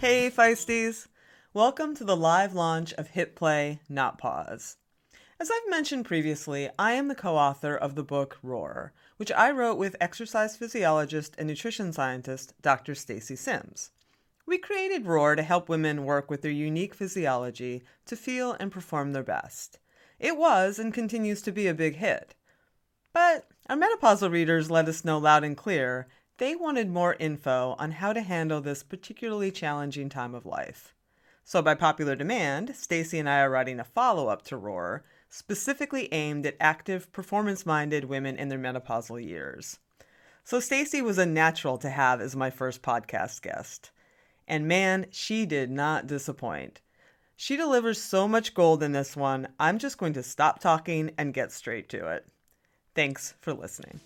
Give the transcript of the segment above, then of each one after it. Hey, Feisties! Welcome to the live launch of Hit Play, Not Pause. As I've mentioned previously, I am the co-author of the book Roar, which I wrote with exercise physiologist and nutrition scientist Dr. Stacey Sims. We created Roar to help women work with their unique physiology to feel and perform their best. It was and continues to be a big hit. But our menopausal readers let us know loud and clear they wanted more info on how to handle this particularly challenging time of life. So by popular demand, Stacey and I are writing a follow-up to Roar, specifically aimed at active, performance-minded women in their menopausal years. So Stacey was a natural to have as my first podcast guest. And man, she did not disappoint. She delivers so much gold in this one, I'm just going to stop talking and get straight to it. Thanks for listening.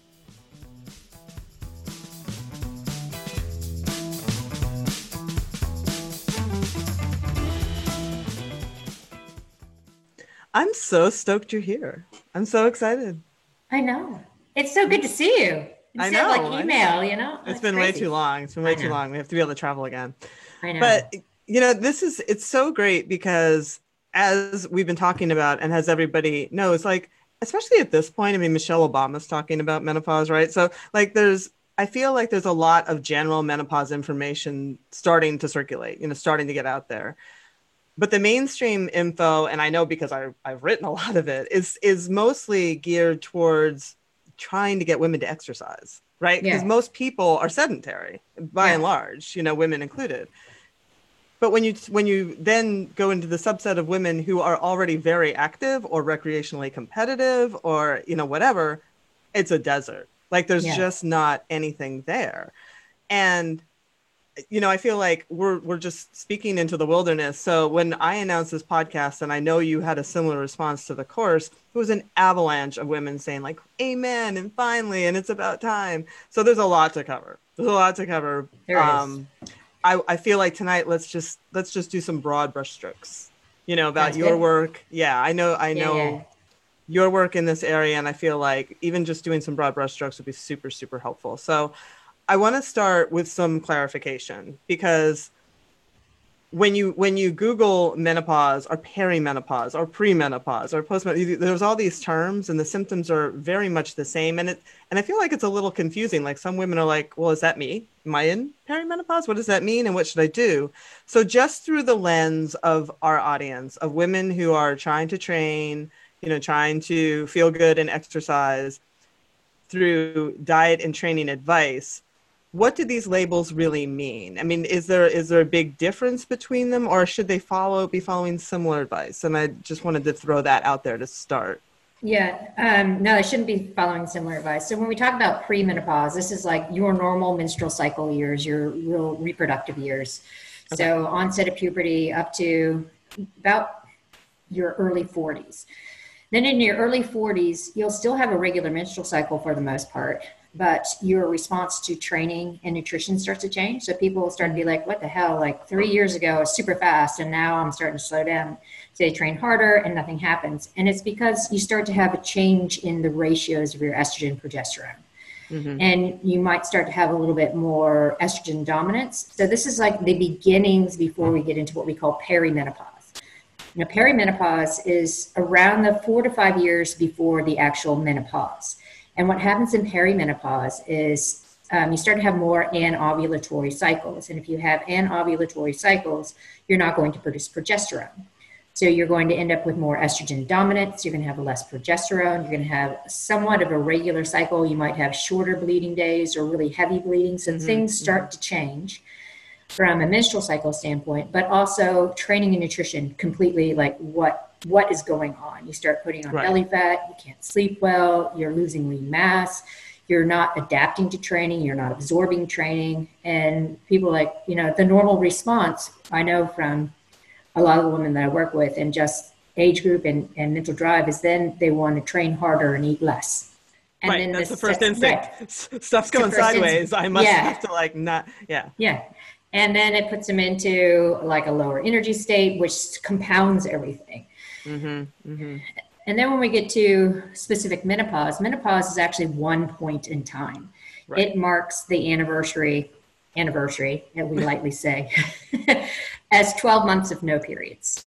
I'm so stoked you're here. I'm so excited. I know. It's so good to see you. Instead I know. Of like email, know. You know? It's been crazy. Way too long. It's been way too long. We have to be able to travel again. I know. But, you know, it's so great because as we've been talking about and as everybody knows, like, especially at this point, I mean, Michelle Obama's talking about menopause, right? So like I feel like there's a lot of general menopause information starting to circulate, you know, starting to get out there. But the mainstream info, and I know because I've written a lot of it, is mostly geared towards trying to get women to exercise, right? Because most people are sedentary, by and large, you know, women included. But when you then go into the subset of women who are already very active or recreationally competitive or, you know, whatever, it's a desert. Like there's just not anything there. And you know, I feel like we're just speaking into the wilderness. So when I announced this podcast, and I know you had a similar response to the course, it was an avalanche of women saying like, amen, and finally, and it's about time. So there's a lot to cover. There is. I feel like tonight, let's just do some broad brushstrokes, you know, about your work. Yeah, I know your work in this area. And I feel like even just doing some broad brushstrokes would be super, super helpful. So I want to start with some clarification because when you Google menopause or perimenopause or premenopause or postmenopause, there's all these terms and the symptoms are very much the same. And I feel like it's a little confusing. Like some women are like, well, is that me? Am I in perimenopause? What does that mean? And what should I do? So just through the lens of our audience of women who are trying to train, you know, trying to feel good and exercise through diet and training advice, what do these labels really mean? I mean, is there a big difference between them, or should they be following similar advice? And I just wanted to throw that out there to start. Yeah, no, they shouldn't be following similar advice. So when we talk about premenopause, this is like your normal menstrual cycle years, your real reproductive years. Okay. So onset of puberty up to about your early 40s. Then in your early 40s, you'll still have a regular menstrual cycle for the most part, but your response to training and nutrition starts to change. So people will start to be like, what the hell? Like 3 years ago, I was super fast, and now I'm starting to slow down. So they train harder and nothing happens. And it's because you start to have a change in the ratios of your estrogen and progesterone. Mm-hmm. And you might start to have a little bit more estrogen dominance. So this is like the beginnings before we get into what we call perimenopause. Now, perimenopause is around the 4 to 5 years before the actual menopause. And what happens in perimenopause is you start to have more anovulatory cycles. And if you have anovulatory cycles, you're not going to produce progesterone. So you're going to end up with more estrogen dominance. You're going to have less progesterone. You're going to have somewhat of a regular cycle. You might have shorter bleeding days or really heavy bleeding. So things start to change from a menstrual cycle standpoint, but also training and nutrition completely, like what is going on. You start putting on belly fat, you can't sleep well, you're losing lean mass, You're not adapting to training. You're not absorbing training. And people like, you know, the normal response I know from a lot of the women that I work with and just age group and mental drive is then they want to train harder and eat less. And right, then that's the first instinct. Right. Stuff's going sideways. I must have to like not, yeah. And then it puts them into like a lower energy state, which compounds everything. Mm-hmm, mm-hmm. And then when we get to specific menopause, menopause is actually one point in time. Right. It marks the anniversary, that we lightly say, as 12 months of no periods.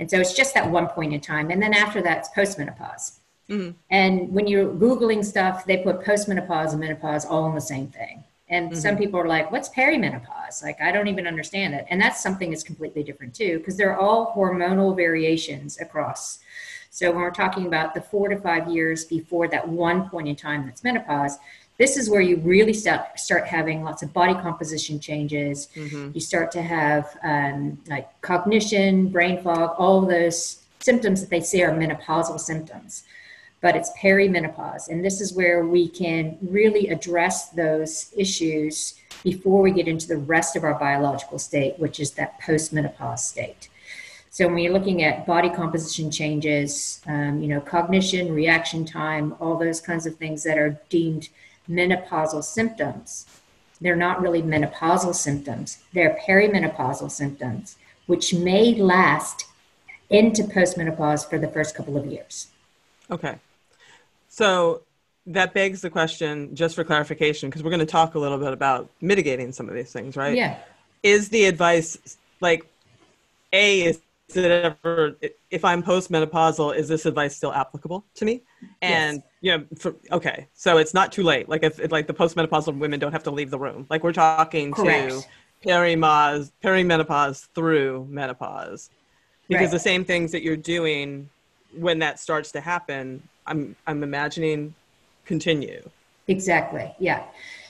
And so it's just that one point in time. And then after that, it's postmenopause. Mm-hmm. And when you're Googling stuff, they put postmenopause and menopause all in the same thing. And mm-hmm. some people are like, what's perimenopause? Like, I don't even understand it. And that's something that's completely different too, because they're all hormonal variations across. So when we're talking about the 4 to 5 years before that one point in time that's menopause, this is where you really start having lots of body composition changes. Mm-hmm. You start to have like cognition, brain fog, all those symptoms that they say are menopausal symptoms. But it's perimenopause. And this is where we can really address those issues before we get into the rest of our biological state, which is that postmenopause state. So when you're looking at body composition changes, you know, cognition, reaction time, all those kinds of things that are deemed menopausal symptoms, they're not really menopausal symptoms. They're perimenopausal symptoms, which may last into postmenopause for the first couple of years. Okay. So that begs the question, just for clarification, because we're going to talk a little bit about mitigating some of these things, right? Yeah. Is the advice, like, is it ever, if I'm postmenopausal, is this advice still applicable to me? And, yes. Okay. So it's not too late. Like, if, like the postmenopausal women don't have to leave the room. Like, we're talking Correct. To perimenopause through menopause. Because right. the same things that you're doing when that starts to happen, I'm imagining continue. Exactly. Yeah.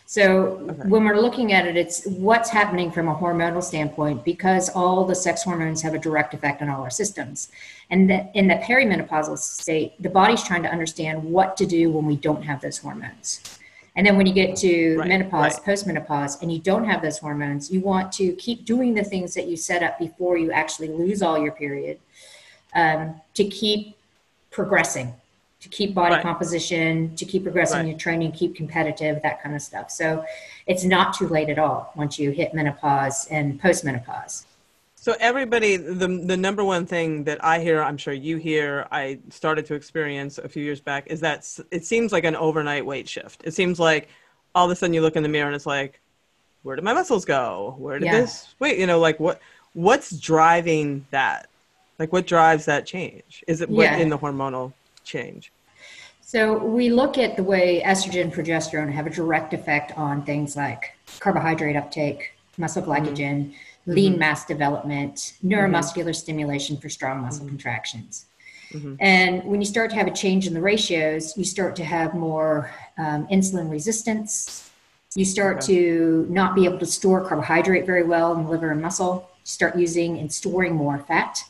So okay. when we're looking at it, it's what's happening from a hormonal standpoint, because all the sex hormones have a direct effect on all our systems. And in the perimenopausal state, the body's trying to understand what to do when we don't have those hormones. And then when you get to right. menopause, right. postmenopause, and you don't have those hormones, you want to keep doing the things that you set up before you actually lose all your period. To keep progressing, to keep body right. composition, to keep progressing right. your training, keep competitive, that kind of stuff. So it's not too late at all once you hit menopause and postmenopause. So everybody, the number one thing that I hear, I'm sure you hear, I started to experience a few years back, is that it seems like an overnight weight shift. It seems like all of a sudden you look in the mirror and it's like, where did my muscles go? Where did yeah. this weight, you know, like what's driving that? Like, what drives that change? Is it what in the hormonal change? So we look at the way estrogen and progesterone have a direct effect on things like carbohydrate uptake, muscle glycogen, mm-hmm. lean mm-hmm. mass development, neuromuscular mm-hmm. stimulation for strong muscle mm-hmm. contractions. Mm-hmm. And when you start to have a change in the ratios, you start to have more insulin resistance. You start okay. to not be able to store carbohydrate very well in the liver and muscle. You start using and storing more fat.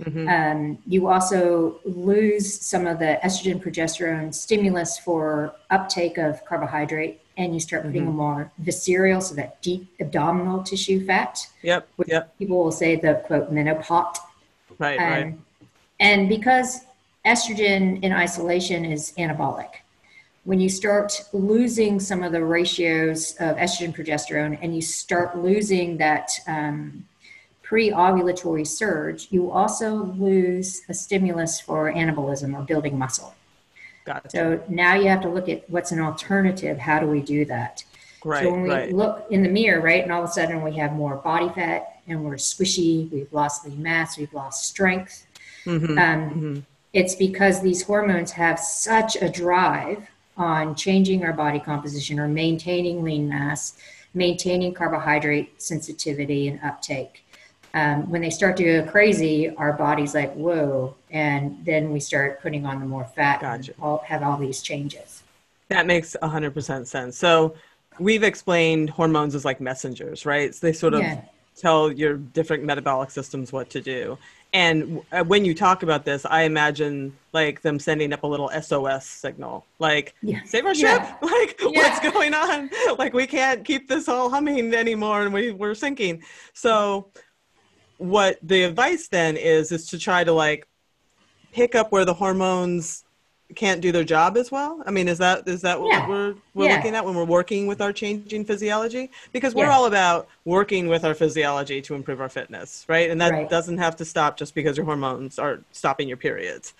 Mm-hmm. You also lose some of the estrogen, progesterone stimulus for uptake of carbohydrate, and you start putting mm-hmm. more visceral, so that deep abdominal tissue fat. Yep. Which yep. people will say the quote menopot. Right. Right. And because estrogen in isolation is anabolic, when you start losing some of the ratios of estrogen, progesterone, and you start losing that, pre-ovulatory surge, you also lose a stimulus for anabolism or building muscle. Got it. So now you have to look at what's an alternative. How do we do that? Right, so when we right. look in the mirror, right, and all of a sudden we have more body fat and we're squishy, we've lost lean mass, we've lost strength. Mm-hmm. Mm-hmm. It's because these hormones have such a drive on changing our body composition or maintaining lean mass, maintaining carbohydrate sensitivity and uptake. When they start to go crazy, our body's like, whoa, and then we start putting on the more fat gotcha. And have all these changes. That makes 100% sense. So we've explained hormones as like messengers, right? So they sort of tell your different metabolic systems what to do. And when you talk about this, I imagine like them sending up a little SOS signal, like save our ship, like what's going on? Like we can't keep this all humming anymore and we're sinking. So what the advice then is to try to like pick up where the hormones can't do their job as well? I mean, is that what we're looking at when we're working with our changing physiology? Because we're all about working with our physiology to improve our fitness, right? And that doesn't have to stop just because your hormones are stopping your periods.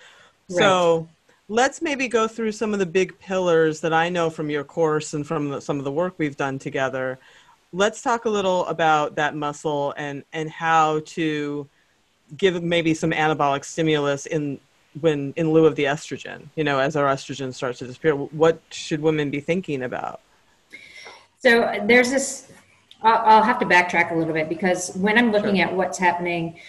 Right. So let's maybe go through some of the big pillars that I know from your course and from some of the work we've done together. Let's talk a little about that muscle and how to give maybe some anabolic stimulus in lieu of the estrogen, you know, as our estrogen starts to disappear. What should women be thinking about? So there's this, I'll have to backtrack a little bit, because when I'm looking at what's happening,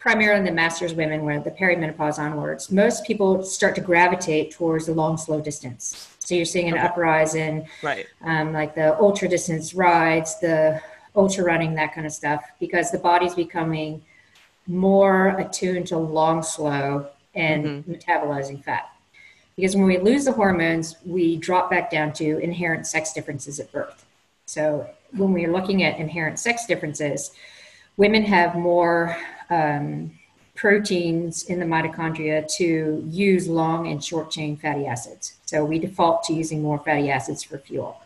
primarily in the master's women, where the perimenopause onwards, most people start to gravitate towards the long, slow distance. So you're seeing an uprise in like the ultra distance rides, the ultra running, that kind of stuff, because the body's becoming more attuned to long, slow, and metabolizing fat. Because when we lose the hormones, we drop back down to inherent sex differences at birth. So when we're looking at inherent sex differences, women have more proteins in the mitochondria to use long and short chain fatty acids. So we default to using more fatty acids for fuel.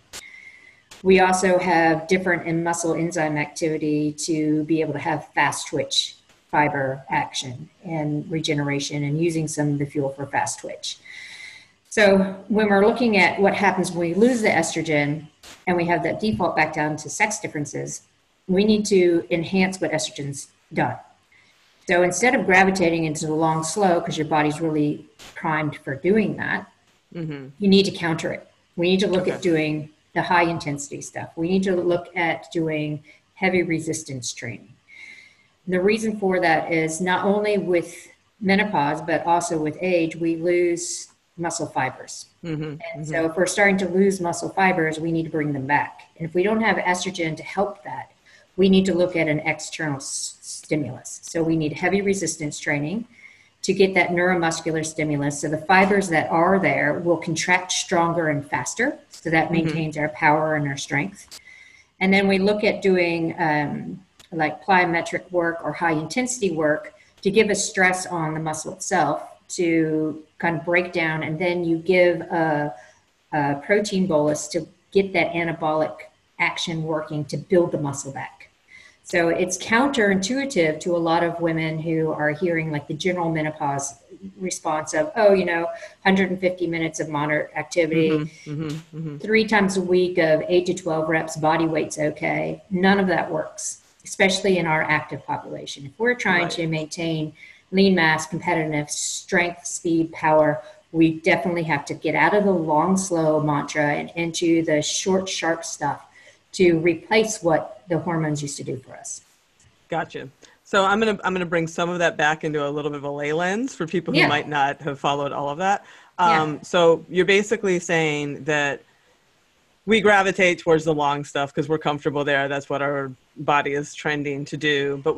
We also have different in muscle enzyme activity to be able to have fast twitch fiber action and regeneration, and using some of the fuel for fast twitch. So when we're looking at what happens when we lose the estrogen and we have that default back down to sex differences, we need to enhance what estrogen's done. So instead of gravitating into the long, slow, because your body's really primed for doing that, you need to counter it. We need to look at doing the high intensity stuff. We need to look at doing heavy resistance training. The reason for that is not only with menopause, but also with age, we lose muscle fibers. And so if we're starting to lose muscle fibers, we need to bring them back. And if we don't have estrogen to help that, we need to look at an external stimulus. So we need heavy resistance training to get that neuromuscular stimulus. So the fibers that are there will contract stronger and faster. So that maintains our power and our strength. And then we look at doing like plyometric work or high intensity work to give a stress on the muscle itself to kind of break down. And then you give a protein bolus to get that anabolic action working to build the muscle back. So it's counterintuitive to a lot of women who are hearing like the general menopause response of, oh, you know, 150 minutes of moderate activity, 3 times a week of 8 to 12 reps, body weight's okay. None of that works, especially in our active population. If we're trying to maintain lean mass, competitive strength, speed, power, we definitely have to get out of the long, slow mantra and into the short, sharp stuff to replace what the hormones used to do for us. Gotcha. So I'm gonna bring some of that back into a little bit of a lay lens for people who might not have followed all of that. So you're basically saying that we gravitate towards the long stuff because we're comfortable there. That's what our body is trending to do. But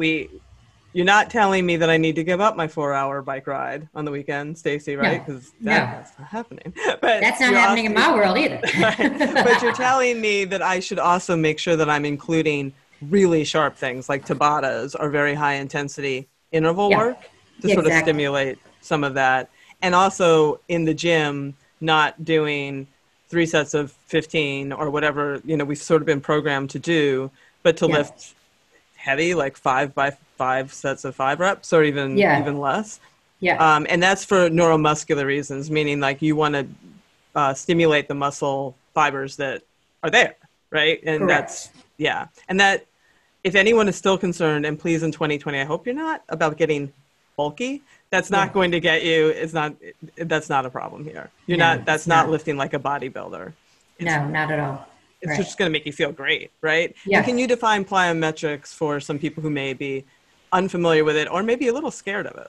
you're not telling me that I need to give up my 4-hour bike ride on the weekend, Stacey, right? Because that's not happening. But that's not happening in my world either. But you're telling me that I should also make sure that I'm including really sharp things like Tabatas or very high intensity interval work to sort of stimulate some of that. And also in the gym, not doing 3 sets of 15 or whatever, you know, we've sort of been programmed to do, but to lift heavy, like 5 by 5 sets of 5 reps or even less. And that's for neuromuscular reasons, meaning like you want to stimulate the muscle fibers that are there, right? And And that, if anyone is still concerned, and please in 2020, I hope you're not, about getting bulky, that's not going to get you, that's not a problem here. That's not lifting like a bodybuilder. Not at all. It's just going to make you feel great, right? Yeah. And can you define plyometrics for some people who may be unfamiliar with it or maybe a little scared of it?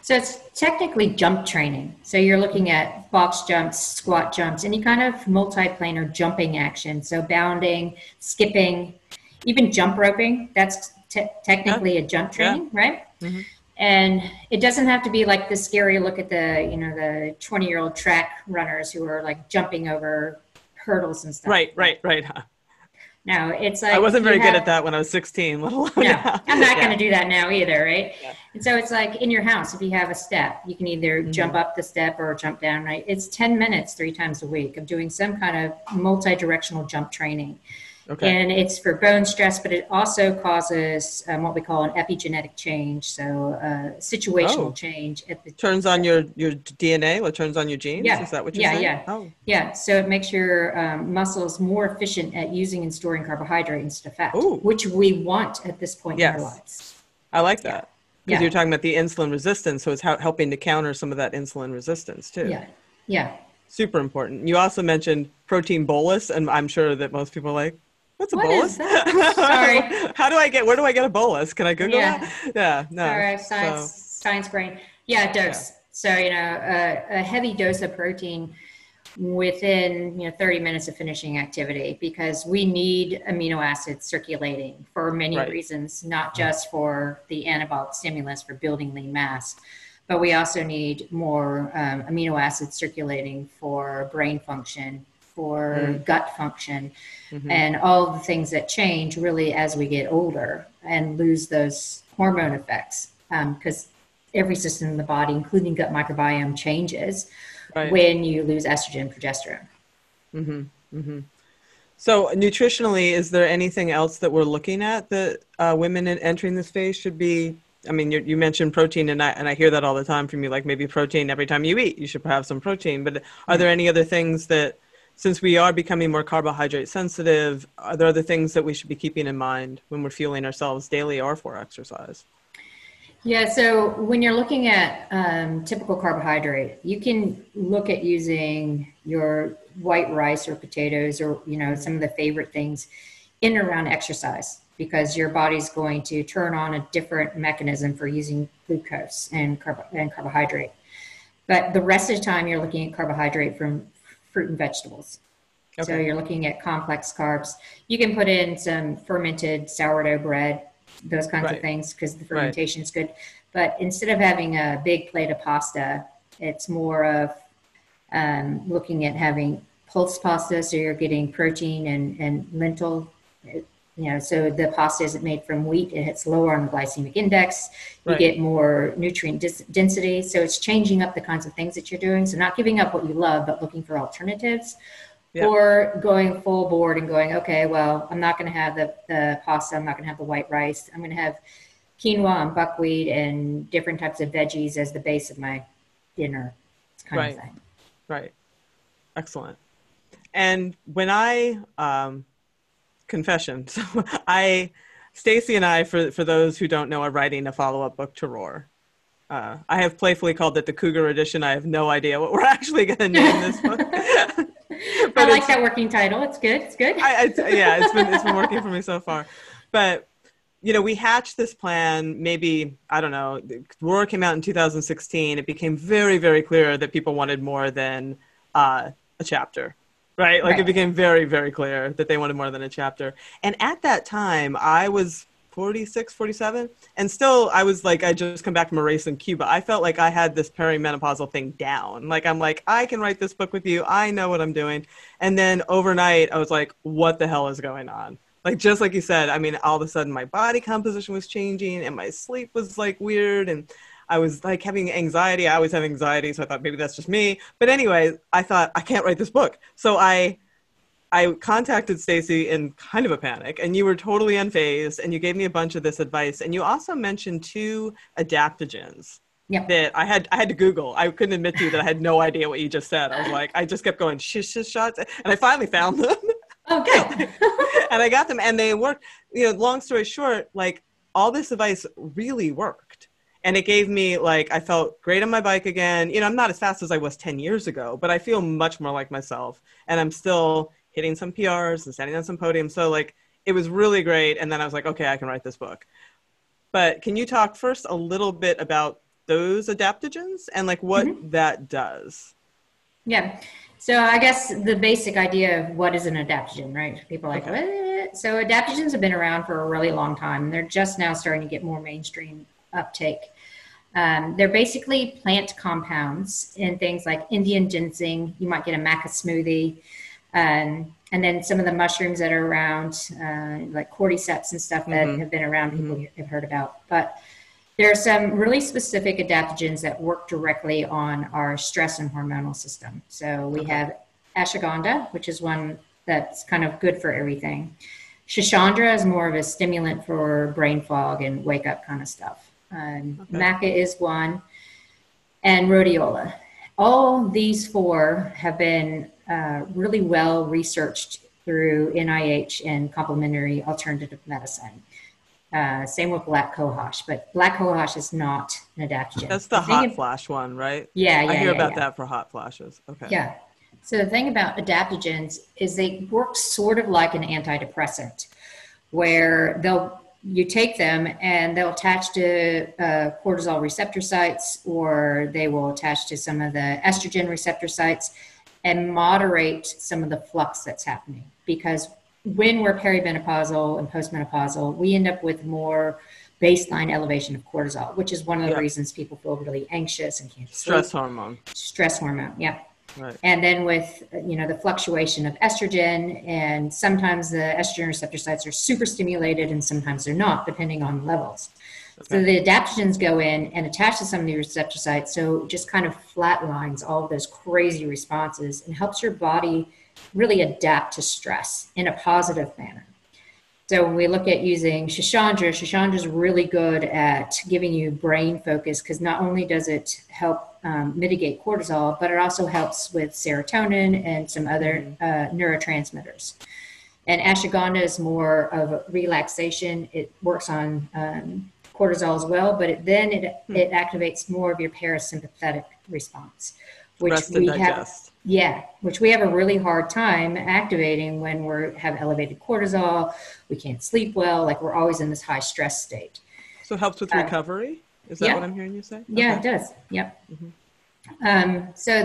So it's technically jump training. So you're looking at box jumps, squat jumps, any kind of multiplanar jumping action. So bounding, skipping, even jump roping, that's technically a jump training, right? Mm-hmm. And it doesn't have to be like the scary look at the, you know, the 20-year-old track runners who are like jumping over hurdles and stuff. Right. Huh. No, it's like, I wasn't very good at that when I was 16. Let alone now. I'm not going to do that now either, right? Yeah. And so it's like in your house, if you have a step, you can either jump up the step or jump down, right? It's 10 minutes 3 times a week of doing some kind of multi-directional jump training. Okay. And it's for bone stress, but it also causes what we call an epigenetic change. So situational change. Turns on your DNA, or turns on your genes? Yeah. Is that what you're saying? Yeah. So it makes your muscles more efficient at using and storing carbohydrate instead of fat, which we want at this point in our lives. I like that. Because you're talking about the insulin resistance. So it's helping to counter some of that insulin resistance too. Yeah. Super important. You also mentioned protein bolus. And I'm sure that most people are like, what's a bolus? Is that? Sorry. Where do I get a bolus? Can I Google that? Yeah. No. All right. Science brain. Yeah. Dose. Yeah. So, you know, a heavy dose of protein within, you know, 30 minutes of finishing activity, because we need amino acids circulating for many reasons, not just for the anabolic stimulus for building lean mass, but we also need more amino acids circulating for brain function, for gut function, and all the things that change really as we get older and lose those hormone effects, because every system in the body, including gut microbiome, changes when you lose estrogen, progesterone. So nutritionally, is there anything else that we're looking at that women entering this phase should be? I mean, you mentioned protein, and I hear that all the time from you, like maybe protein every time you eat, you should have some protein, but are there any other things that, since we are becoming more carbohydrate sensitive, are there other things that we should be keeping in mind when we're fueling ourselves daily or for exercise? Yeah, so when you're looking at typical carbohydrate, you can look at using your white rice or potatoes or, you know, some of the favorite things in and around exercise, because your body's going to turn on a different mechanism for using glucose and carbohydrate. But the rest of the time, you're looking at carbohydrate from fruit and vegetables. Okay. So you're looking at complex carbs. You can put in some fermented sourdough bread, those kinds of things, because the fermentation is good. But instead of having a big plate of pasta, it's more of looking at having pulse pasta. So you're getting protein and lentil, you know, so the pasta isn't made from wheat. It's lower on the glycemic index. You get more nutrient density. So it's changing up the kinds of things that you're doing. So not giving up what you love, but looking for alternatives. Yeah. Or going full board and going, okay, well, I'm not going to have the pasta. I'm not going to have the white rice. I'm going to have quinoa and buckwheat and different types of veggies as the base of my dinner kind of thing. Right. Excellent. And when I, confession, so Stacey and I, for those who don't know, are writing a follow-up book to Roar. I have playfully called it the Cougar Edition. I have no idea what we're actually going to name this book. But I like that working title. It's good. It's good. It's been working for me so far. But, you know, we hatched this plan maybe, I don't know, Roar came out in 2016. It became very, very clear that people wanted more than a chapter, right? Like it became very, very clear that they wanted more than a chapter. And at that time, I was 46, 47. And still, I was like, I just come back from a race in Cuba. I felt like I had this perimenopausal thing down. Like, I'm like, I can write this book with you. I know what I'm doing. And then overnight, I was like, what the hell is going on? Like, just like you said, I mean, all of a sudden, my body composition was changing and my sleep was like weird. And I was like having anxiety. I always have anxiety. So I thought maybe that's just me. But anyway, I thought I can't write this book. So I contacted Stacey in kind of a panic, and you were totally unfazed, and you gave me a bunch of this advice. And you also mentioned 2 adaptogens that I had to Google. I couldn't admit to you that I had no idea what you just said. I was like, I just kept going shish shots, and I finally found them. Okay. And I got them, and they worked. You know, long story short, like all this advice really worked. And it gave me, like, I felt great on my bike again. You know, I'm not as fast as I was 10 years ago, but I feel much more like myself, and I'm still hitting some PRs and standing on some podiums. So like, it was really great. And then I was like, okay, I can write this book. But can you talk first a little bit about those adaptogens and like what that does? Yeah. So I guess the basic idea of what is an adaptogen, right? People are like, what? So adaptogens have been around for a really long time. They're just now starting to get more mainstream uptake. They're basically plant compounds in things like Indian ginseng. You might get a maca smoothie. And then some of the mushrooms that are around, like cordyceps and stuff that have been around, people have heard about. But there are some really specific adaptogens that work directly on our stress and hormonal system. So we have ashwagandha, which is one that's kind of good for everything. Schisandra is more of a stimulant for brain fog and wake up kind of stuff. Maca is one, and rhodiola. All these four have been really well researched through NIH and complementary alternative medicine. Same with black cohosh, but black cohosh is not an adaptogen. That's the hot flash one, right? Yeah, yeah. I hear about that for hot flashes. Okay. Yeah. So the thing about adaptogens is they work sort of like an antidepressant, where you take them and they'll attach to cortisol receptor sites, or they will attach to some of the estrogen receptor sites and moderate some of the flux that's happening. Because when we're perimenopausal and postmenopausal, we end up with more baseline elevation of cortisol, which is one of the reasons people feel really anxious and can't sleep. Stress hormone. Stress hormone, yeah. Right. And then with, the fluctuation of estrogen, and sometimes the estrogen receptor sites are super stimulated and sometimes they're not, depending on levels. Okay. So the adaptogens go in and attach to some of the receptor sites. So it just kind of flatlines all of those crazy responses and helps your body really adapt to stress in a positive manner. So when we look at using Schisandra, Schisandra is really good at giving you brain focus, because not only does it help mitigate cortisol, but it also helps with serotonin and some other neurotransmitters. And ashwagandha is more of a relaxation. It works on cortisol as well, but it activates more of your parasympathetic response, which rest and digest. Which we have a really hard time activating when we have elevated cortisol. We can't sleep well. Like, we're always in this high stress state. So it helps with recovery. Is that what I'm hearing you say? Yeah, okay. It does. Yep. Mm-hmm. So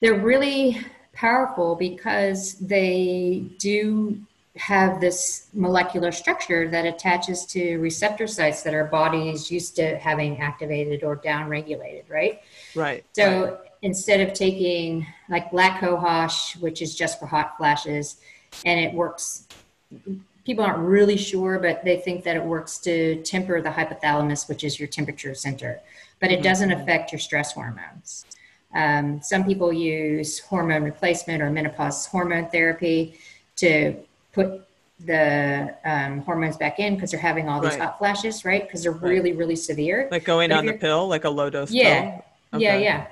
they're really powerful because they do have this molecular structure that attaches to receptor sites that our body is used to having activated or downregulated, right? Right. So instead of taking like black cohosh, which is just for hot flashes, and it works. People aren't really sure, but they think that it works to temper the hypothalamus, which is your temperature center, but it doesn't affect your stress hormones. Some people use hormone replacement or menopause hormone therapy to put the hormones back in, because they're having all these hot flashes, right? Because they're really, really severe. Like going on the pill, like a low-dose pill? Okay. Yeah.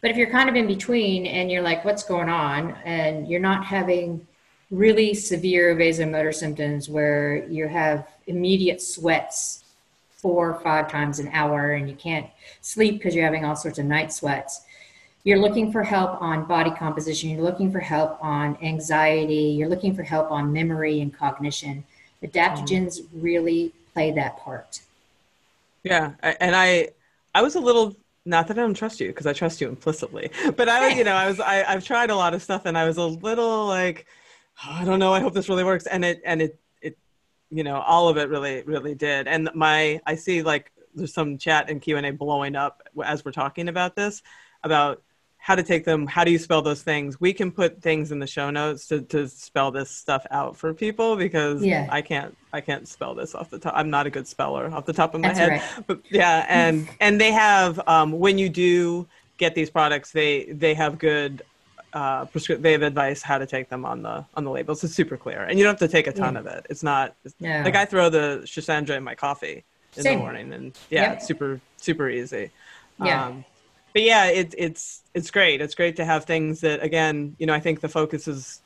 But if you're kind of in between and you're like, what's going on? And you're not having really severe vasomotor symptoms where you have immediate sweats 4 or 5 times an hour and you can't sleep because you're having all sorts of night sweats. You're looking for help on body composition. You're looking for help on anxiety. You're looking for help on memory and cognition. Adaptogens really play that part. Yeah. And I was a little, not that I don't trust you, because I trust you implicitly, but I've tried a lot of stuff and I was a little like, I don't know, I hope this really works. And it all of it really, really did. And I see like there's some chat and Q&A blowing up as we're talking about this, about how to take them. How do you spell those things? We can put things in the show notes to spell this stuff out for people, because I can't spell this off the top. I'm not a good speller off the top of my head. Right. But yeah. And they have, when you do get these products, they have good, they have advice how to take them on the labels. It's super clear, and you don't have to take a ton of it. It's not like I throw the Schisandra in my coffee in the morning, and it's super, super easy. But yeah, it's great. It's great to have things that, again, I think the focus is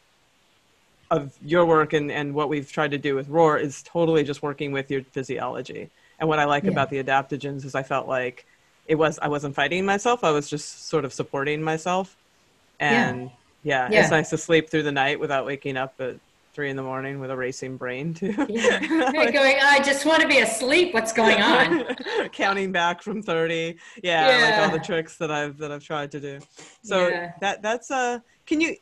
of your work and what we've tried to do with Roar is totally just working with your physiology. And what I like about the adaptogens is I felt like I wasn't fighting myself. I was just sort of supporting myself. And it's nice to sleep through the night without waking up at 3 in the morning with a racing brain too. Yeah. You're going, I just want to be asleep. What's going on? Counting back from 30. Yeah, yeah. Like all the tricks that I've tried to do. So yeah. that's can you,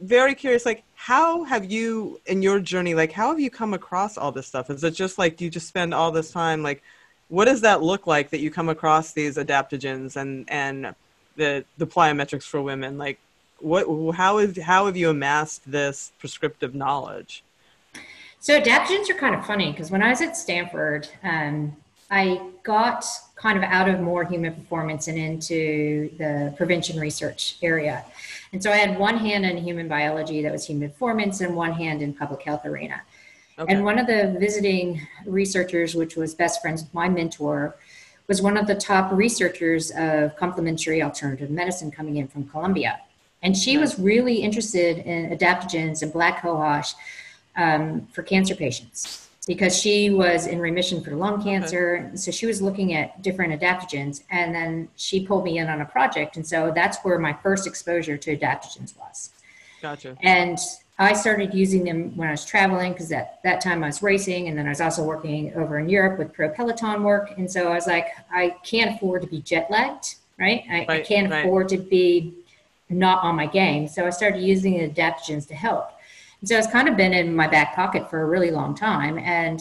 very curious, like how have you in your journey, like how have you come across all this stuff? Is it just like, do you just spend all this time? Like, what does that look like that you come across these adaptogens and the plyometrics for women? Like, how have you amassed this prescriptive knowledge? So adaptogens are kind of funny because when I was at Stanford, I got kind of out of more human performance and into the prevention research area. And so I had one hand in human biology that was human performance and one hand in public health arena. Okay. And one of the visiting researchers, which was best friends with my mentor, was one of the top researchers of complementary alternative medicine coming in from Colombia. And she was really interested in adaptogens and black cohosh for cancer patients because she was in remission for lung cancer. Okay. So she was looking at different adaptogens, and then she pulled me in on a project. And so that's where my first exposure to adaptogens was. Gotcha. And I started using them when I was traveling because at that time I was racing, and then I was also working over in Europe with pro peloton work. And so I was like, I can't afford to be jet lagged, right? I can't afford to be not on my game. So I started using adaptogens to help. And so it's kind of been in my back pocket for a really long time. And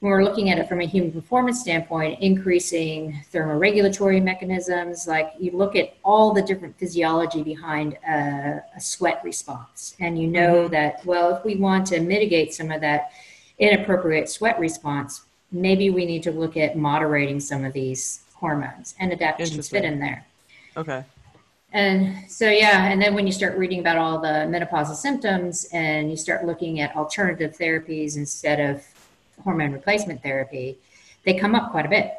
when we're looking at it from a human performance standpoint, increasing thermoregulatory mechanisms, like you look at all the different physiology behind a sweat response. And you know that, well, if we want to mitigate some of that inappropriate sweat response, maybe we need to look at moderating some of these hormones, and adaptogens fit in there. Okay. And so, yeah, and then when you start reading about all the menopausal symptoms and you start looking at alternative therapies instead of hormone replacement therapy, they come up quite a bit.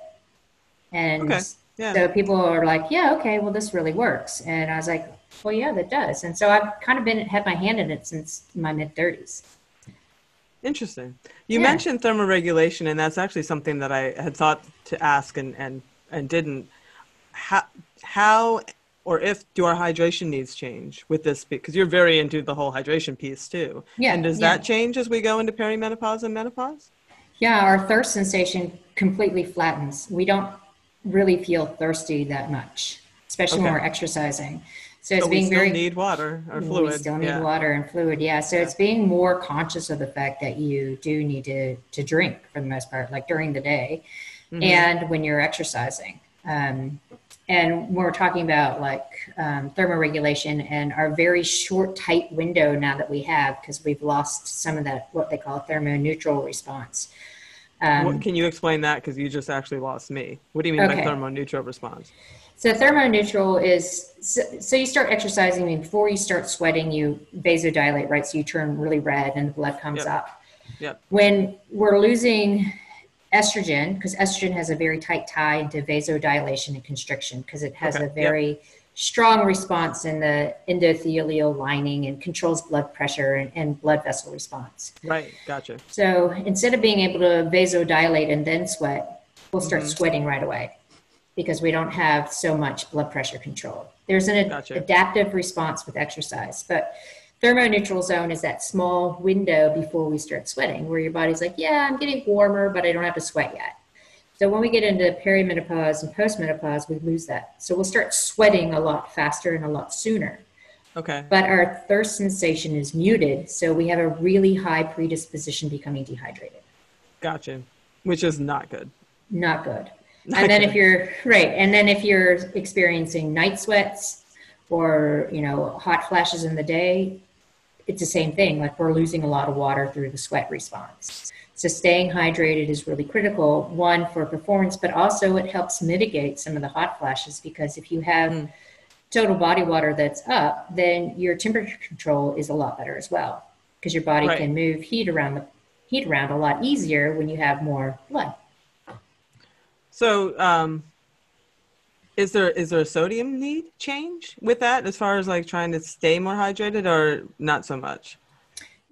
And okay. Yeah. So people are like, yeah, okay, well, this really works. And I was like, well, yeah, that does. And so I've kind of had my hand in it since my mid-30s. Interesting. You mentioned thermoregulation, and that's actually something that I had thought to ask and didn't. How or if do our hydration needs change with this? Because you're very into the whole hydration piece too. Yeah. And does that change as we go into perimenopause and menopause? Yeah, our thirst sensation completely flattens. We don't really feel thirsty that much, especially when we're exercising. So it's being very. We still need water or fluid. We still need water and fluid. Yeah. So it's being more conscious of the fact that you do need to drink for the most part, like during the day, and when you're exercising. And when we're talking about like thermoregulation and our very short, tight window now that we have, because we've lost some of that, what they call a thermoneutral response. Can you explain that? Because you just actually lost me. What do you mean by thermoneutral response? So thermoneutral is, so you start exercising, and before you start sweating, you vasodilate, right? So you turn really red and the blood comes up. Yep. When we're losing estrogen, because estrogen has a very tight tie to vasodilation and constriction, because it has a very strong response in the endothelial lining and controls blood pressure and blood vessel response. Right, gotcha. So instead of being able to vasodilate and then sweat, we'll start sweating right away because we don't have so much blood pressure control. There's an adaptive response with exercise, but thermoneutral zone is that small window before we start sweating where your body's like, yeah, I'm getting warmer, but I don't have to sweat yet. So when we get into perimenopause and postmenopause, we lose that. So we'll start sweating a lot faster and a lot sooner. Okay. But our thirst sensation is muted. So we have a really high predisposition to becoming dehydrated. Gotcha. Which is not good. Not good. Not and then good. If you're right. And then if you're experiencing night sweats or, you know, hot flashes in the day, it's the same thing. Like we're losing a lot of water through the sweat response. So staying hydrated is really critical, one, for performance, but also it helps mitigate some of the hot flashes, because if you have total body water that's up, then your temperature control is a lot better as well, because your body can move heat around a lot easier when you have more blood. So is there a sodium need change with that, as far as like trying to stay more hydrated, or not so much?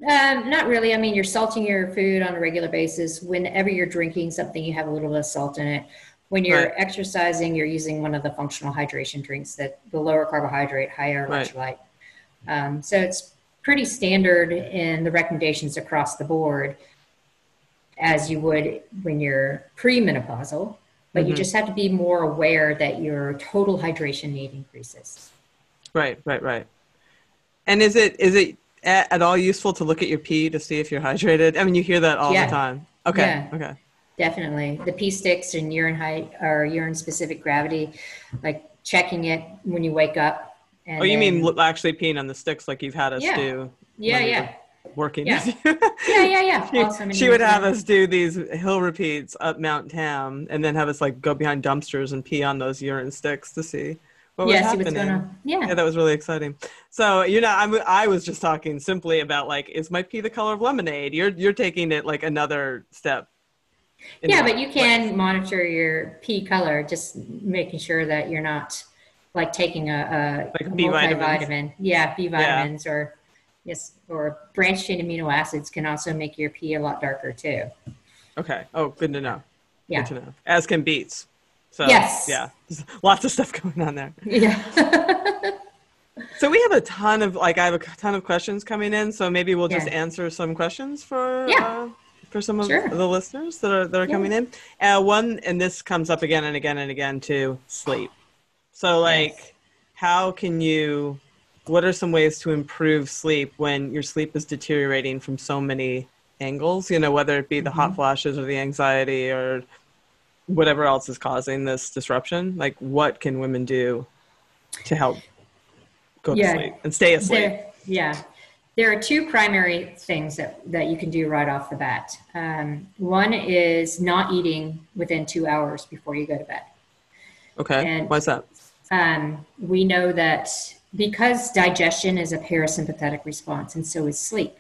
Not really. I mean, you're salting your food on a regular basis. Whenever you're drinking something, you have a little bit of salt in it. When you're exercising, you're using one of the functional hydration drinks, that the lower carbohydrate, higher electrolyte. So it's pretty standard in the recommendations across the board as you would when you're premenopausal, but you just have to be more aware that your total hydration need increases. Right. And is it at all useful to look at your pee to see if you're hydrated? I mean, you hear that all the time. Okay. Yeah. Okay. Definitely. The pee sticks and urine height or urine specific gravity, like checking it when you wake up. And you mean actually peeing on the sticks like you've had us do? Yeah. Working. Yeah. She would have us do these hill repeats up Mount Tam and then have us like go behind dumpsters and pee on those urine sticks to see what was happening. See what's going on. Yeah, that was really exciting. So, you know, I was just talking simply about like, is my pee the color of lemonade? You're taking it like another step. Yeah, but you can monitor your pee color, just making sure that you're not like taking a multivitamin. Yeah, B vitamins or branched chain amino acids can also make your pee a lot darker too. Okay. Oh, good to know. Yeah. Good to know. As can beets. So, yes. Yeah. There's lots of stuff going on there. Yeah. So we have a ton of questions coming in. So maybe we'll just answer some questions for some of the listeners that are coming in. One, and this comes up again and again and again too, sleep. So like, what are some ways to improve sleep when your sleep is deteriorating from so many angles, you know, whether it be the hot flashes or the anxiety or whatever else is causing this disruption? Like, what can women do to help go to sleep and stay asleep? There are two primary things that you can do right off the bat. One is not eating within 2 hours before you go to bed. Okay. And, why's that? We know that because digestion is a parasympathetic response and so is sleep.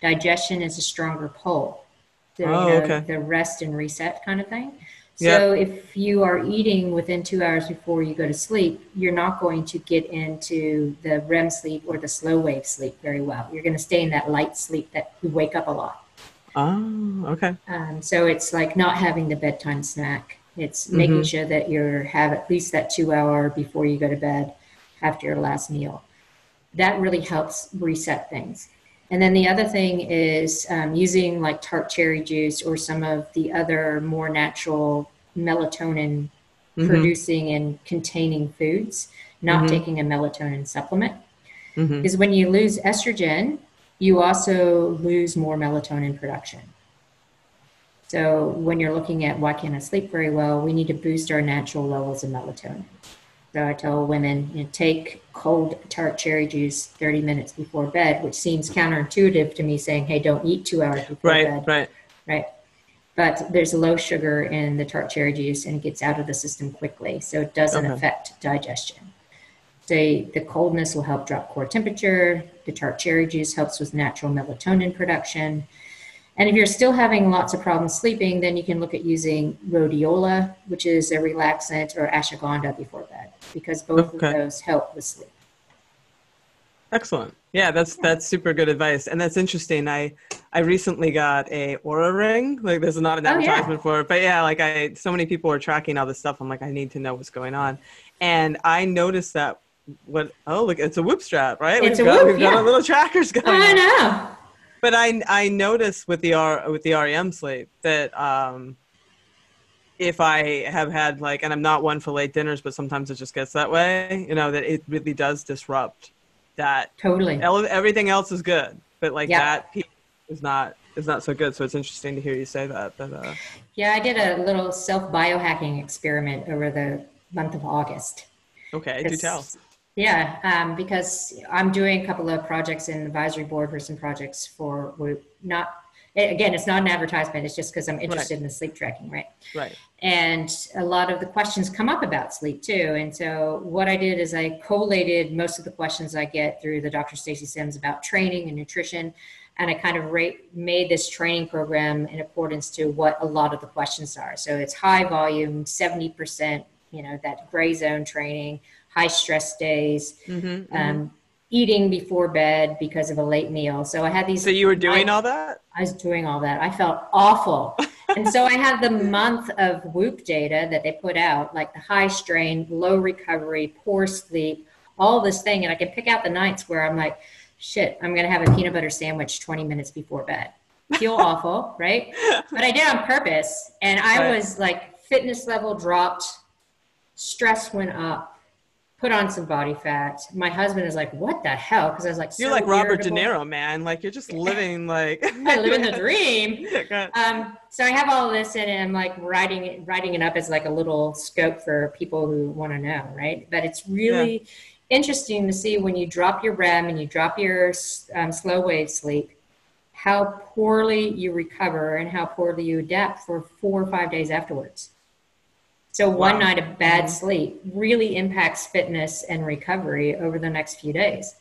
Digestion is a stronger pull. So, the rest and reset kind of thing. So if you are eating within 2 hours before you go to sleep, you're not going to get into the REM sleep or the slow wave sleep very well. You're going to stay in that light sleep that you wake up a lot. Oh, okay. So it's like not having the bedtime snack. It's making sure that you have at least that 2 hour before you go to bed after your last meal. That really helps reset things. And then the other thing is using like tart cherry juice or some of the other more natural melatonin producing and containing foods, not taking a melatonin supplement. Because when you lose estrogen, you also lose more melatonin production. So when you're looking at why can't I sleep very well, we need to boost our natural levels of melatonin. So I tell women, take cold tart cherry juice 30 minutes before bed, which seems counterintuitive to me saying, hey, don't eat 2 hours before bed. Right. But there's low sugar in the tart cherry juice and it gets out of the system quickly. So it doesn't affect digestion. So the coldness will help drop core temperature. The tart cherry juice helps with natural melatonin production. And if you're still having lots of problems sleeping, then you can look at using rhodiola, which is a relaxant, or ashwagandha before bed, because both of those help with sleep. Excellent. Yeah, that's super good advice. And that's interesting. I recently got a Oura ring. Like, this is not an advertisement for it, but yeah, like so many people are tracking all this stuff. I'm like, I need to know what's going on. And I noticed that look, it's a WHOOP strap, right? We've got our little trackers going. I know. But I noticed with the REM sleep that if I have had and I'm not one for late dinners, but sometimes it just gets that way, that it really does disrupt that. Totally. Everything else is good, but that piece is not so good. So it's interesting to hear you say that. But, I did a little self biohacking experiment over the month of August. Okay, do tell. Yeah, because I'm doing a couple of projects in advisory board for some projects for WHOOP. It's not an advertisement. It's just because I'm interested in the sleep tracking, right? Right. And a lot of the questions come up about sleep too. And so what I did is I collated most of the questions I get through the Dr. Stacey Sims about training and nutrition. And I kind of made this training program in accordance to what a lot of the questions are. So it's high volume, 70%, that gray zone training, high stress days, eating before bed because of a late meal. So I had these. So you were doing all that? I was doing all that. I felt awful. And so I have the month of WHOOP data that they put out, like the high strain, low recovery, poor sleep, all this thing. And I can pick out the nights where I'm like, shit, I'm going to have a peanut butter sandwich 20 minutes before bed. Feel awful, right? But I did on purpose. And I was like, fitness level dropped, stress went up, put on some body fat. My husband is like, what the hell? Because I was like, you're so like Robert irritable. De Niro, man. Like, you're just living like. I live in the dream. So I have all this and I'm like writing it up as like a little scope for people who want to know, right? But it's really interesting to see when you drop your REM and you drop your slow wave sleep, how poorly you recover and how poorly you adapt for 4 or 5 days afterwards. So one night of bad sleep really impacts fitness and recovery over the next few days.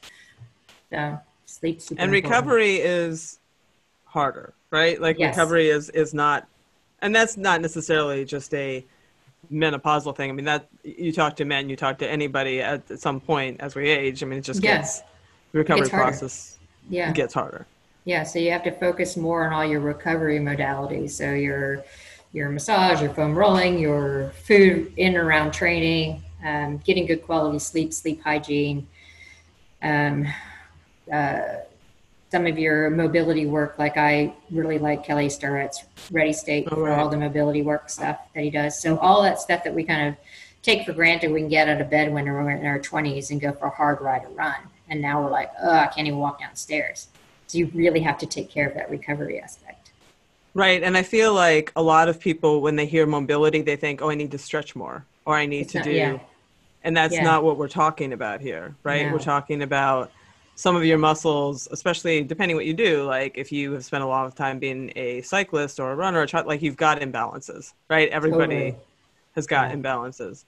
So sleep's super important. Recovery is harder, right? Like recovery is not, and that's not necessarily just a menopausal thing. I mean, that you talk to men, you talk to anybody at some point as we age. I mean, it just gets, the recovery process gets harder. Yeah. So you have to focus more on all your recovery modalities. So your massage, your foam rolling, your food in and around training, getting good quality sleep, sleep hygiene, some of your mobility work. Like I really like Kelly Starrett's Ready State for all the mobility work stuff that he does. So all that stuff that we kind of take for granted, we can get out of bed when we're in our 20s and go for a hard ride or run. And now we're like, oh, I can't even walk downstairs. So you really have to take care of that recovery aspect. Right. And I feel like a lot of people, when they hear mobility, they think, oh, I need to stretch more or I need to do. And that's not what we're talking about here, right? No. We're talking about some of your muscles, especially depending what you do. Like if you have spent a lot of time being a cyclist or a runner, like you've got imbalances, right? Everybody has got imbalances.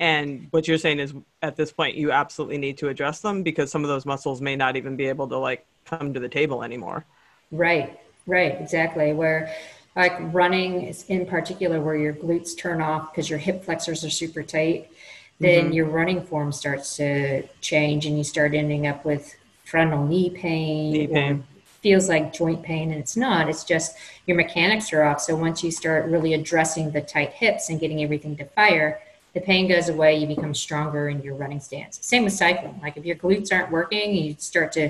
And what you're saying is at this point, you absolutely need to address them because some of those muscles may not even be able to like come to the table anymore. Right. Right, exactly. Where like running is in particular where your glutes turn off because your hip flexors are super tight, then your running form starts to change and you start ending up with frontal knee pain. Feels like joint pain, and it's not. It's just your mechanics are off. So once you start really addressing the tight hips and getting everything to fire, the pain goes away, you become stronger in your running stance. Same with cycling. Like if your glutes aren't working, you start to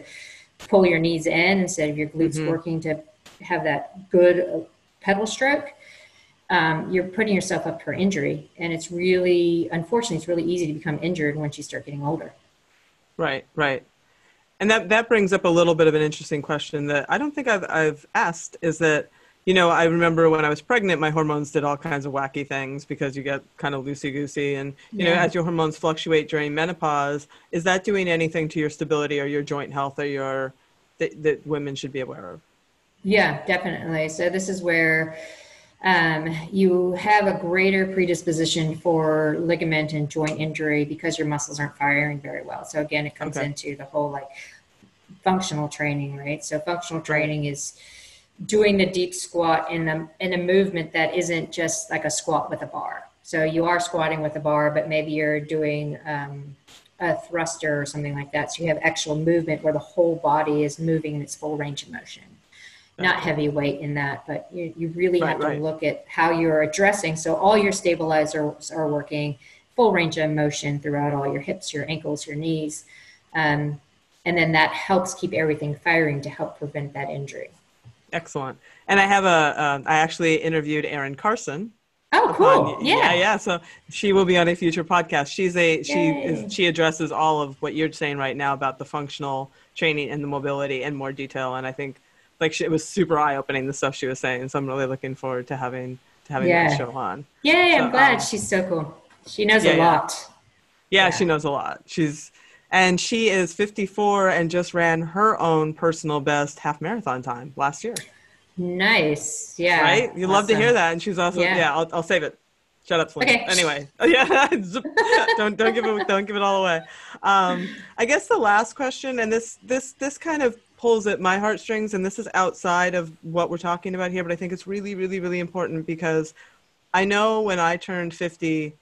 pull your knees in instead of your glutes working to have that good pedal stroke, you're putting yourself up for injury. And it's really, unfortunately, it's really easy to become injured once you start getting older. Right, right. And that brings up a little bit of an interesting question that I don't think I've asked is that, you know, I remember when I was pregnant, my hormones did all kinds of wacky things because you get kind of loosey-goosey. And, you know, as your hormones fluctuate during menopause, is that doing anything to your stability or your joint health or your that women should be aware of? Yeah, definitely. So this is where you have a greater predisposition for ligament and joint injury because your muscles aren't firing very well. So again, it comes into the whole like functional training, right? So functional training is doing the deep squat in a movement that isn't just like a squat with a bar. So you are squatting with a bar, but maybe you're doing a thruster or something like that. So you have actual movement where the whole body is moving in its full range of motion. Not heavy weight in that, but you really have to look at how you're addressing. So all your stabilizers are working, full range of motion throughout all your hips, your ankles, your knees. And then that helps keep everything firing to help prevent that injury. Excellent. And I have I actually interviewed Erin Carson. Oh, cool. Yeah. So she will be on a future podcast. She addresses all of what you're saying right now about the functional training and the mobility in more detail. And I think it was super eye-opening, the stuff she was saying. So I'm really looking forward to having that show on. Yeah, so, I'm glad. She's so cool. She knows a lot. Yeah, she knows a lot. She is 54 and just ran her own personal best half marathon time last year. Nice. Yeah. Right? You love to hear that. And she's awesome. Yeah, I'll save it. Shut up, Celine. Okay. Anyway, don't give it all away. I guess the last question, and this kind of pulls at my heartstrings, and this is outside of what we're talking about here, but I think it's really, really, really important because I know when I turned 50,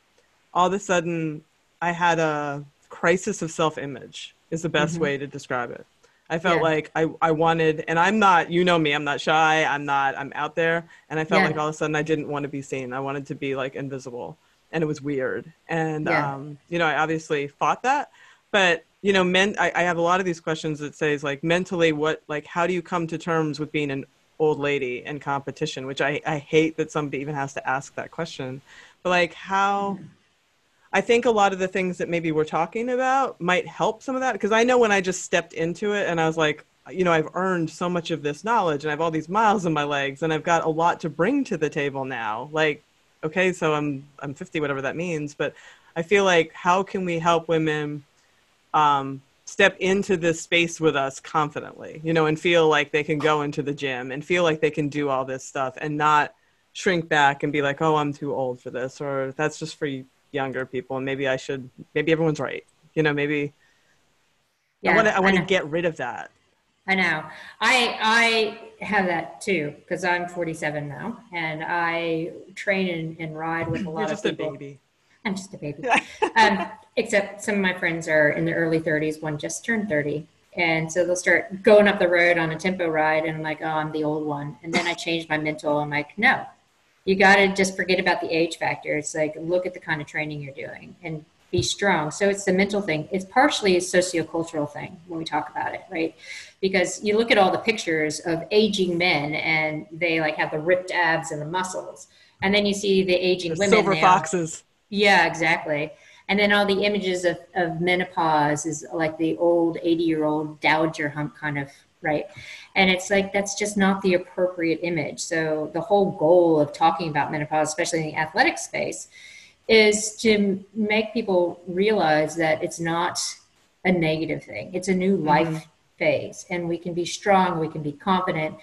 all of a sudden I had a crisis of self-image is the best way to describe it. I felt like I wanted, and I'm not, you know me, I'm not shy. I'm out there. And I felt like all of a sudden I didn't want to be seen. I wanted to be like invisible, and it was weird. And, you know, I obviously fought that, but you know, men, I have a lot of these questions that says like mentally, what, like, how do you come to terms with being an old lady in competition, which I hate that somebody even has to ask that question, but like how, I think a lot of the things that maybe we're talking about might help some of that. Because I know when I just stepped into it and I was like, you know, I've earned so much of this knowledge and I have all these miles in my legs and I've got a lot to bring to the table now. Like, okay, so I'm 50, whatever that means. But I feel like, how can we help women step into this space with us confidently, you know, and feel like they can go into the gym and feel like they can do all this stuff and not shrink back and be like, oh, I'm too old for this, or that's just for younger people. And maybe I should, maybe everyone's right. You know, maybe yeah, I want to get rid of that. I know. I have that too, because I'm 47 now and I train and ride with a lot of people. You're just a baby. I'm just a baby. Except some of my friends are in their early 30s. One just turned 30. And so they'll start going up the road on a tempo ride and I'm like, oh, I'm the old one. And then I changed my mental. I'm like, no, you got to just forget about the age factor. It's like, look at the kind of training you're doing and be strong. So it's the mental thing. It's partially a sociocultural thing when we talk about it, right? Because you look at all the pictures of aging men and they like have the ripped abs and the muscles. And then you see the aging women. Silver foxes. Yeah, exactly. And then all the images of menopause is like the old 80-year-old dowager hump kind of, right? And it's like, that's just not the appropriate image. So the whole goal of talking about menopause, especially in the athletic space, is to make people realize that it's not a negative thing. It's a new life phase, and we can be strong, we can be confident.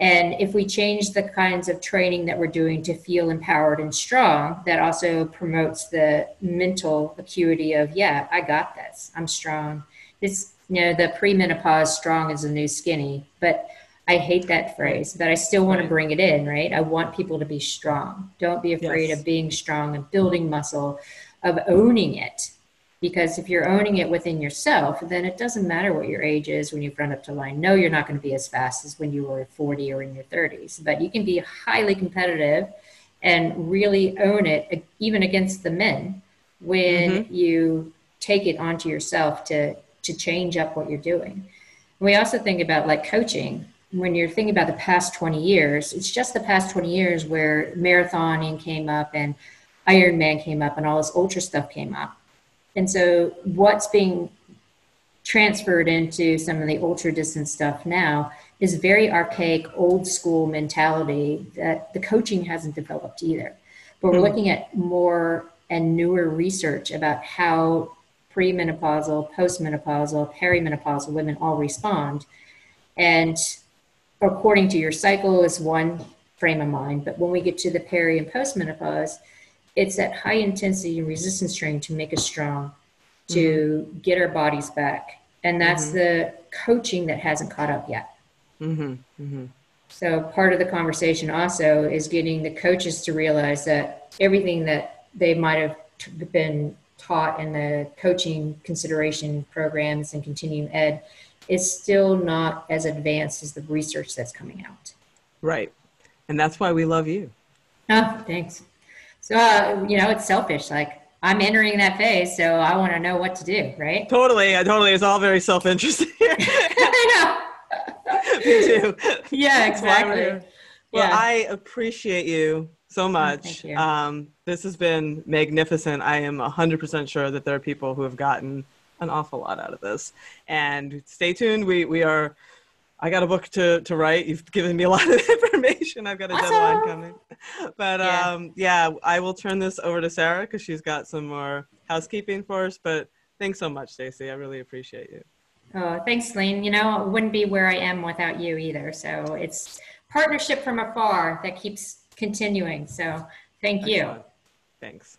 And if we change the kinds of training that we're doing to feel empowered and strong, that also promotes the mental acuity of, yeah, I got this. I'm strong. This, you know, the premenopause strong is the new skinny, but I hate that phrase, but I still want to bring it in, right? I want people to be strong. Don't be afraid of being strong and building muscle, of owning it. Because if you're owning it within yourself, then it doesn't matter what your age is when you've run up to line. No, you're not going to be as fast as when you were 40 or in your 30s, but you can be highly competitive and really own it, even against the men, when you take it onto yourself to change up what you're doing. We also think about like coaching. When you're thinking about the past 20 years, it's just the past 20 years where marathoning came up and Ironman came up and all this ultra stuff came up. And so what's being transferred into some of the ultra distance stuff now is very archaic, old school mentality that the coaching hasn't developed either. But we're looking at more and newer research about how premenopausal, postmenopausal, perimenopausal women all respond. And according to your cycle is one frame of mind. But when we get to the peri and postmenopause, it's that high intensity resistance training to make us strong, to get our bodies back. And that's the coaching that hasn't caught up yet. So part of the conversation also is getting the coaches to realize that everything that they might have been taught in the coaching consideration programs and continuing ed is still not as advanced as the research that's coming out. Right. And that's why we love you. Oh, thanks. So, you know, it's selfish. Like, I'm entering that phase, so I want to know what to do, right? Totally. Totally. It's all very self-interested here. I know. Me too. Yeah, exactly. Well, yeah. I appreciate you so much. Thank you. This has been magnificent. I am 100% sure that there are people who have gotten an awful lot out of this. And stay tuned. We are... I got a book to write. You've given me a lot of information. I've got a deadline coming. But yeah, I will turn this over to Sarah because she's got some more housekeeping for us. But thanks so much, Stacey. I really appreciate you. Oh, thanks, Celine. You know, I wouldn't be where I am without you either. So it's partnership from afar that keeps continuing. So thank you. Thanks.